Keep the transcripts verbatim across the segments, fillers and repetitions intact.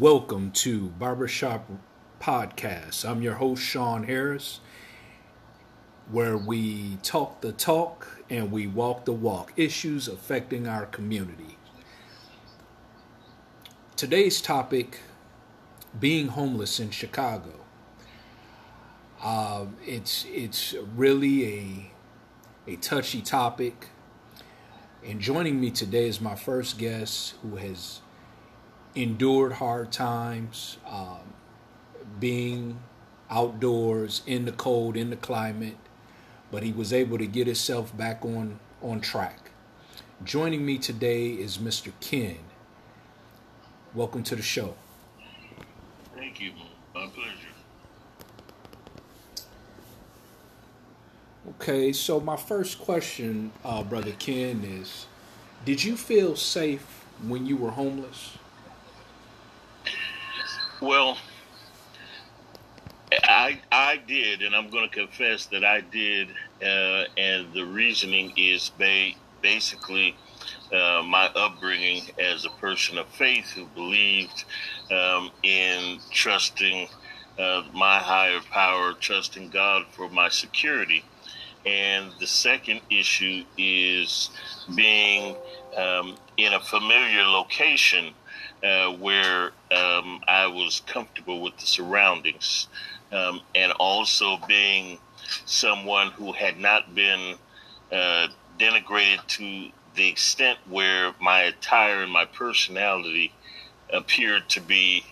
Welcome to Barbershop Podcast. I'm your host, Sean Harris, where we talk the talk and we walk the walk. Issues affecting our community. Today's topic, being homeless in Chicago. Uh, it's it's really a, a touchy topic. And joining me today is my first guest who has endured hard times, um, being outdoors, in the cold, in the climate, but he was able to get himself back on, on track. Joining me today is Mister Ken. Welcome to the show. Thank you. My pleasure. Okay, so my first question, uh, Brother Ken, is, did you feel safe when you were homeless? Well, I I did, and I'm going to confess that I did, uh, and the reasoning is ba- basically uh, my upbringing as a person of faith who believed um, in trusting uh, my higher power, trusting God for my security. And the second issue is being um, in a familiar location Uh, where um, I was comfortable with the surroundings, um, and also being someone who had not been uh, denigrated to the extent where my attire and my personality appeared to be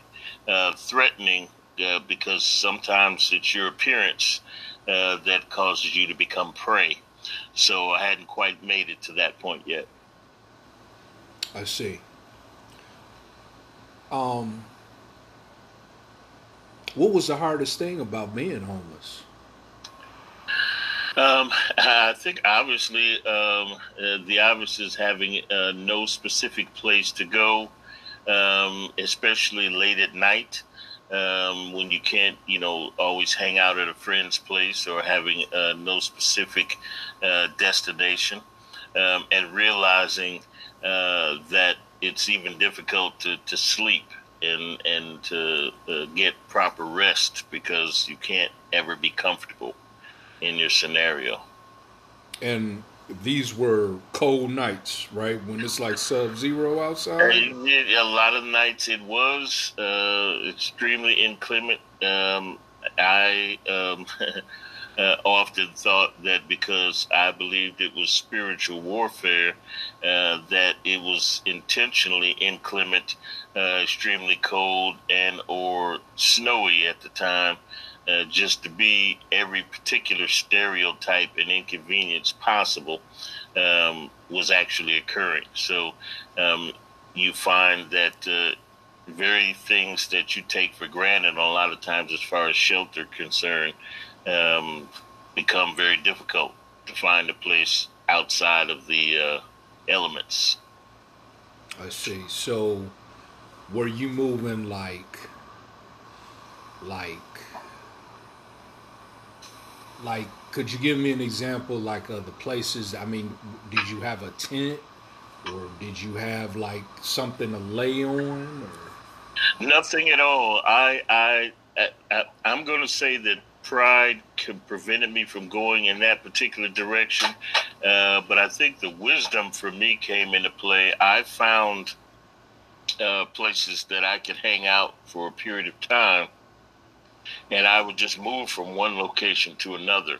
uh, threatening, uh, because sometimes it's your appearance uh, that causes you to become prey. So I hadn't quite made it to that point yet. I see. Um, what was the hardest thing about being homeless? Um, I think obviously um, uh, the obvious is having uh, no specific place to go, um, especially late at night um, when you can't, you know, always hang out at a friend's place or having uh, no specific uh, destination, um, and realizing uh, that it's even difficult to, to sleep and and to uh, get proper rest because you can't ever be comfortable in your scenario. And these were cold nights, right? When it's like sub-zero outside? And it, a lot of nights it was uh, extremely inclement. Um, I um, uh, often thought that because I believed it was spiritual warfare, Uh, that it was intentionally inclement, uh, extremely cold and or snowy at the time, uh, just to be every particular stereotype and inconvenience possible um, was actually occurring. So um, you find that uh, very things that you take for granted a lot of times as far as shelter concerned um, become very difficult to find a place outside of the uh elements. I see. So were you moving like like like could you give me an example like of the places? I mean, did you have a tent or did you have like something to lay on or nothing at all? I I, I, I I'm going to say that pride prevented me from going in that particular direction, uh, but I think the wisdom for me came into play. I found uh, places that I could hang out for a period of time, and I would just move from one location to another.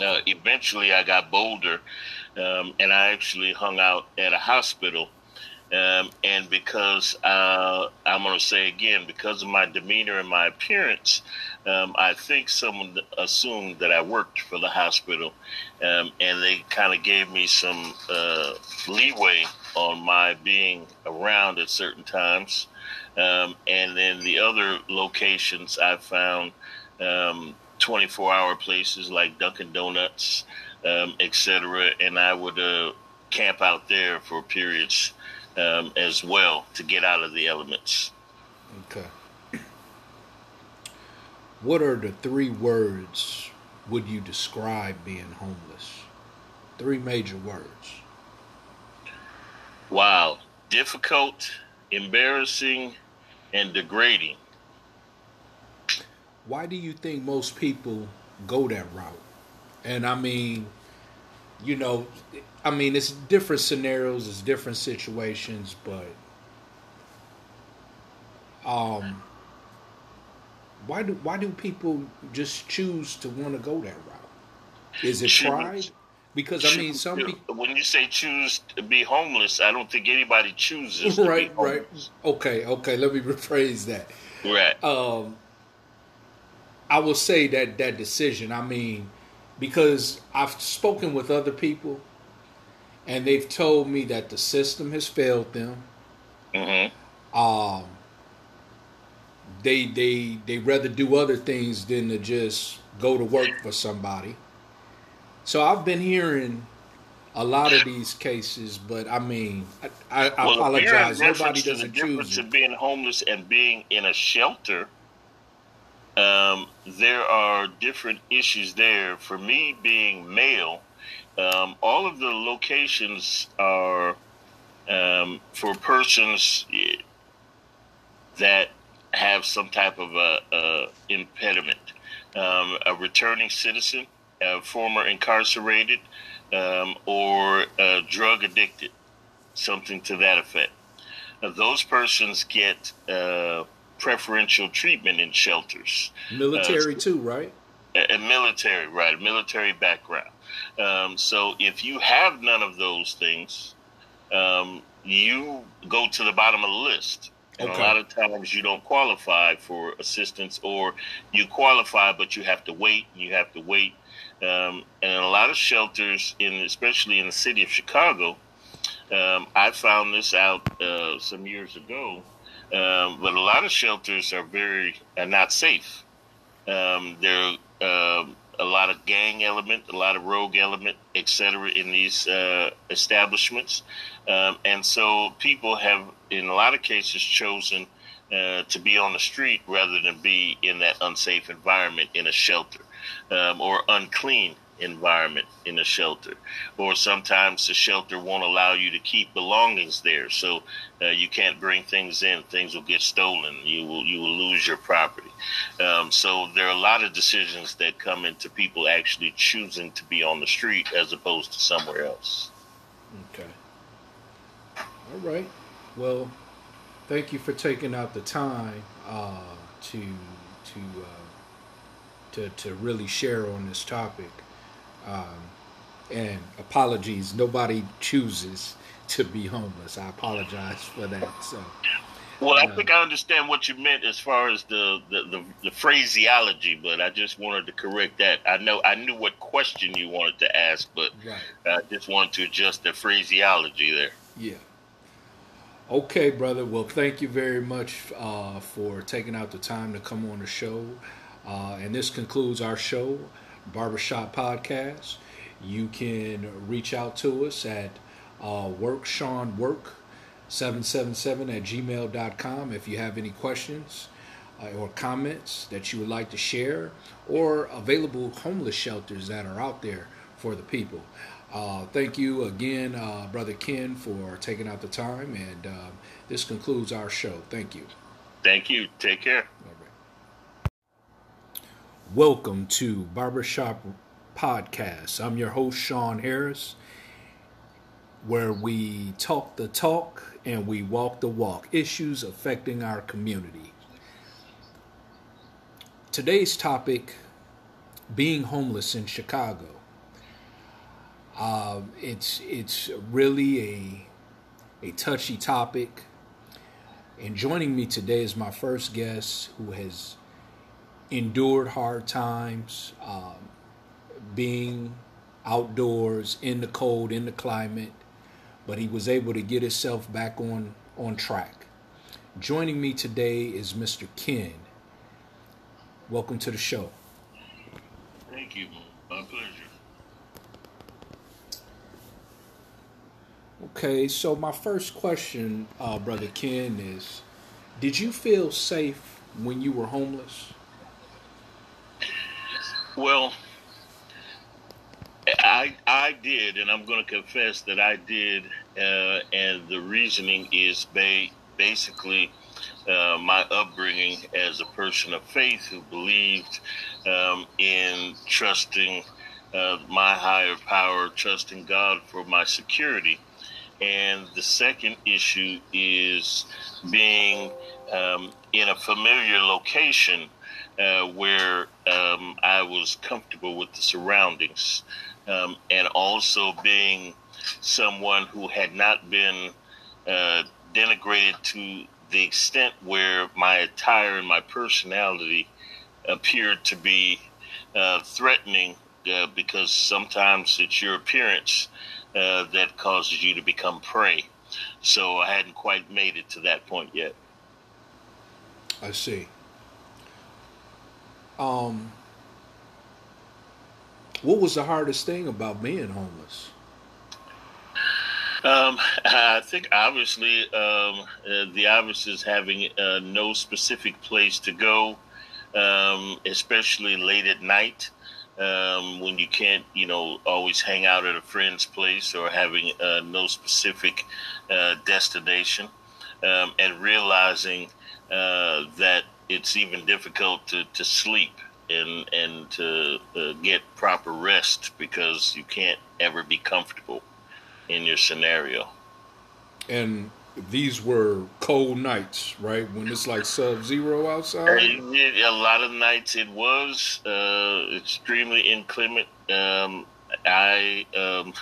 Uh, eventually, I got bolder, um, and I actually hung out at a hospital. Um, and because uh, I'm going to say again, because of my demeanor and my appearance, um, I think someone assumed that I worked for the hospital, um, and they kind of gave me some uh, leeway on my being around at certain times. Um, and then the other locations I found um, twenty-four hour places like Dunkin' Donuts, um, et cetera, and I would uh, camp out there for periods Um, as well to get out of the elements. Okay. What are the three words would you describe being homeless? Three major words. Wow. Difficult, embarrassing, and degrading. Why do you think most people go that route? And I mean, you know, I mean, it's different scenarios, it's different situations, but um, why do why do people just choose to want to go that route? Is it choose, pride? Because choose, I mean, some people. When you say choose to be homeless, I don't think anybody chooses. Right, to be right. Okay, okay. Let me rephrase that. Right. Um, I will say that that decision. I mean, because I've spoken with other people, and they've told me that the system has failed them. Mm-hmm. Um, they they they rather do other things than to just go to work for somebody. So I've been hearing a lot of these cases, but I mean, I, I, I well, apologize. Nobody doesn't choose. The difference of being homeless and being in a shelter. Um, there are different issues there. For me, being male, um, all of the locations are um, for persons that have some type of a, a impediment. Um, a returning citizen, a former incarcerated, um, or a drug addicted, something to that effect. Uh, those persons get... Uh, preferential treatment in shelters. Military uh, too, right? And military, right. Military background. Um, so if you have none of those things, um, you go to the bottom of the list. And okay. A lot of times you don't qualify for assistance, or you qualify, but you have to wait, and you have to wait. Um, and a lot of shelters, in especially in the city of Chicago, um, I found this out uh, some years ago, Um, but a lot of shelters are very uh, not safe. Um, there are uh, a lot of gang element, a lot of rogue element, et cetera, in these uh, establishments. Um, and so people have, in a lot of cases, chosen uh, to be on the street rather than be in that unsafe environment in a shelter, um, or unclean environment in a shelter, or sometimes the shelter won't allow you to keep belongings there, so uh, you can't bring things in. Things will get stolen. You will you will lose your property. Um, so there are a lot of decisions that come into people actually choosing to be on the street as opposed to somewhere else. Okay. All right. Well, thank you for taking out the time uh, to to, uh, to to really share on this topic. Um, and apologies, nobody chooses to be homeless. I apologize for that. So, well, I um, think I understand what you meant as far as the, the, the, the phraseology, but I just wanted to correct that. I know I knew what question you wanted to ask, but right. I just wanted to adjust the phraseology there. Yeah. Okay, brother. Well, thank you very much uh, for taking out the time to come on the show. Uh, and this concludes our show. Barbershop Podcast. You can reach out to us at uh, work sean work seven seven seven at gmail dot com if you have any questions uh, or comments that you would like to share, or available homeless shelters that are out there for the people. Uh, thank you again, uh, Brother Ken, for taking out the time, and uh, this concludes our show. Thank you. Thank you. Take care. Welcome to Barbershop Podcast. I'm your host, Sean Harris, where we talk the talk and we walk the walk. Issues affecting our community. Today's topic, being homeless in Chicago. Uh, it's it's really a, a touchy topic. And joining me today is my first guest, who has endured hard times, um, being outdoors in the cold, in the climate, but he was able to get himself back on, on track. Joining me today is Mister Ken. Welcome to the show. Thank you. My pleasure. Okay, so my first question, uh, Brother Ken, is, did you feel safe when you were homeless? Well, I I did, and I'm going to confess that I did, uh, and the reasoning is ba- basically uh, my upbringing as a person of faith who believed um, in trusting uh, my higher power, trusting God for my security. And the second issue is being um, in a familiar location uh, where um, I was comfortable with the surroundings, um, and also being someone who had not been uh, denigrated to the extent where my attire and my personality appeared to be uh, threatening, uh, because sometimes it's your appearance Uh, that causes you to become prey. So I hadn't quite made it to that point yet. I see. Um, what was the hardest thing about being homeless? Um, I think obviously um, uh, the obvious is having uh, no specific place to go, um, especially late at night. Um, when you can't, you know, always hang out at a friend's place or having uh, no specific uh, destination, um, and realizing uh, that it's even difficult to, to sleep and, and to uh, get proper rest because you can't ever be comfortable in your scenario. And these were cold nights, right? When it's like sub-zero outside? It, it, a lot of nights it was uh, extremely inclement. Um, I um,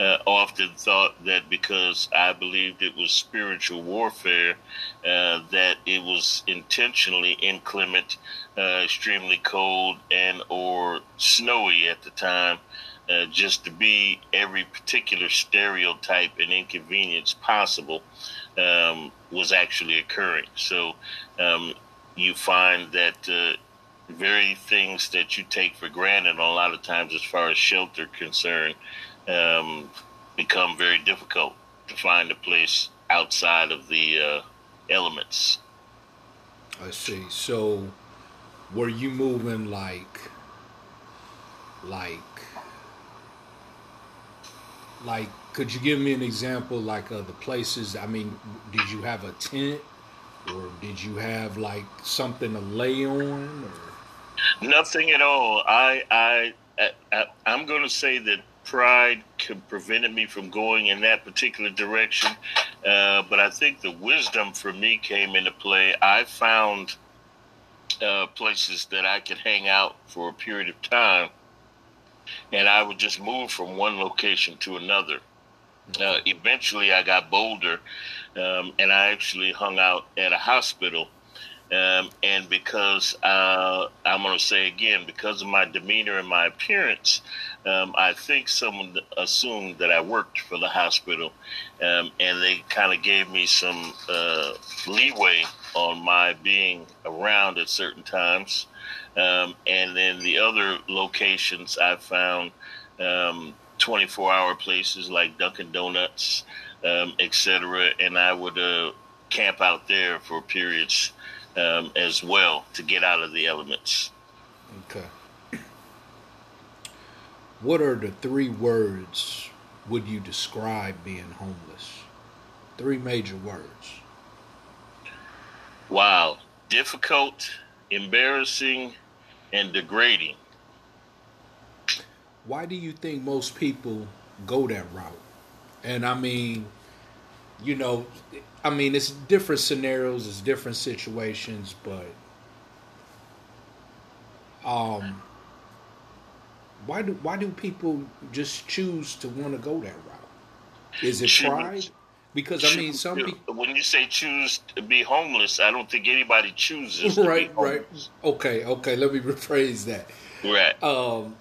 uh, often thought that because I believed it was spiritual warfare, uh, that it was intentionally inclement, uh, extremely cold and or snowy at the time. Uh, just to be every particular stereotype and inconvenience possible um, was actually occurring. So um, you find that uh, very things that you take for granted a lot of times as far as shelter concerned um, become very difficult to find a place outside of the uh, elements. I see. So were you moving like, like, Like, could you give me an example, like, other places? I mean, did you have a tent, or did you have, like, something to lay on? Or? Nothing at all. I, I, I, I I'm going to say that pride prevented me from going in that particular direction, uh, but I think the wisdom for me came into play. I found uh, places that I could hang out for a period of time. And I would just move from one location to another. Uh, eventually, I got bolder, um, and I actually hung out at a hospital. Um, and because, uh, I'm going to say again, because of my demeanor and my appearance, um, I think someone assumed that I worked for the hospital. Um, and they kind of gave me some uh, leeway on my being around at certain times. Um, and then the other locations I found um, twenty-four hour places like Dunkin' Donuts, um, et cetera, and I would uh, camp out there for periods um, as well to get out of the elements. Okay. What are the three words would you describe being homeless? Three major words. Wow. Difficult, embarrassing, and degrading. Why do you think most people go that route? And I mean, you know, I mean, it's different scenarios, it's different situations, but um, why do why do people just choose to want to go that route? Is it pride? Because, I mean, some people... When you say choose to be homeless, I don't think anybody chooses to right, be homeless. Right, right. Okay, okay. Let me rephrase that. Right. Um,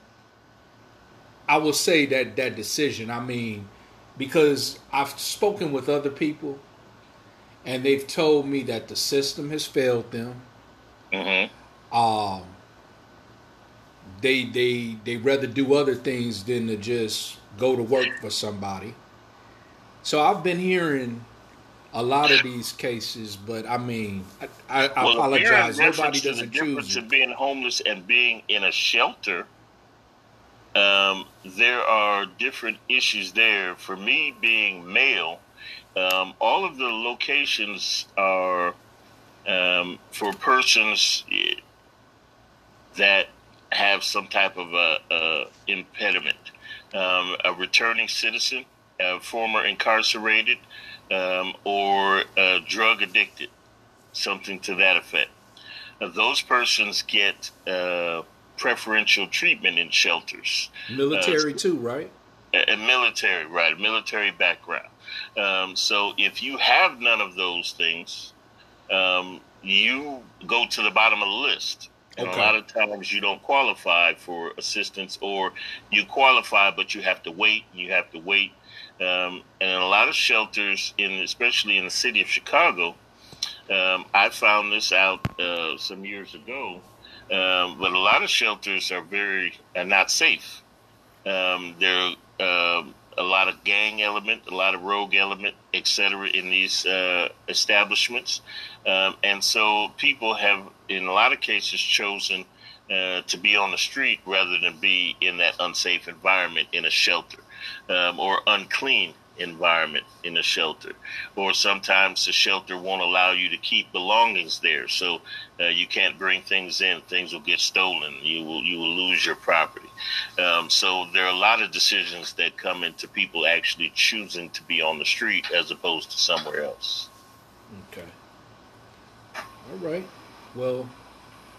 I will say that that decision, I mean, because I've spoken with other people, and they've told me that the system has failed them. Mm-hmm. Um, they, they, they rather do other things than to just go to work for somebody. So I've been hearing a lot of these cases, but I mean, I, I, I well, apologize. Nobody doesn't choose. The difference of being homeless and being in a shelter, um, there are different issues there. For me, being male Um, all of the locations are um, for persons that have some type of a, a impediment. Um, a returning citizen, a former incarcerated, um, or uh, drug addicted, something to that effect. Uh, those persons get uh, preferential treatment in shelters. Military uh, too, right? A, a military, right, a military background. Um, so if you have none of those things, um, you go to the bottom of the list. And okay. A lot of times you don't qualify for assistance, or you qualify, but you have to wait, and you have to wait. Um, and in a lot of shelters, in especially in the city of Chicago, um, I found this out uh, some years ago, um, but a lot of shelters are very are not safe. Um, there are uh, a lot of gang element, a lot of rogue element, et cetera, in these uh, establishments. Um, and so people have, in a lot of cases, chosen uh, to be on the street rather than be in that unsafe environment in a shelter, um, or unclean environment in a shelter. Or sometimes the shelter won't allow you to keep belongings there, so uh, you can't bring things in. Things will get stolen. You will you will lose your property. Um, so there are a lot of decisions that come into people actually choosing to be on the street as opposed to somewhere else. Okay. All right. Well,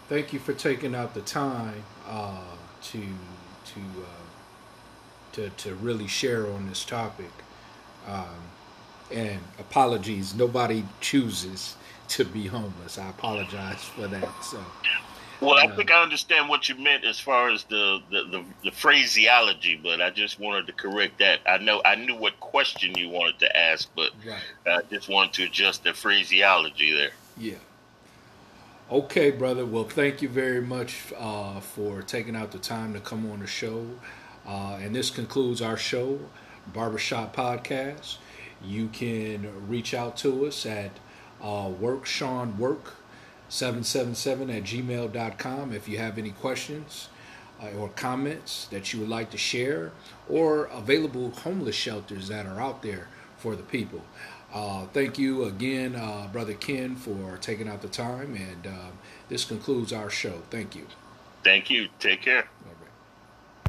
thank you for taking out the time uh, to to, uh, to to really share on this topic. Um, and apologies, nobody chooses to be homeless. I apologize for that. So, well, I um, think I understand what you meant as far as the, the, the, the phraseology, but I just wanted to correct that. I know I knew what question you wanted to ask, but right. I just wanted to adjust the phraseology there. Yeah. Okay, brother. Well, thank you very much uh, for taking out the time to come on the show. Uh, and this concludes our show, Barbershop Podcast. You can reach out to us at uh, work sean work seven seven seven at gmail dot com if you have any questions uh, or comments that you would like to share, or available homeless shelters that are out there for the people. Uh, thank you again, uh, Brother Ken, for taking out the time. And uh, this concludes our show. Thank you. Thank you. Take care.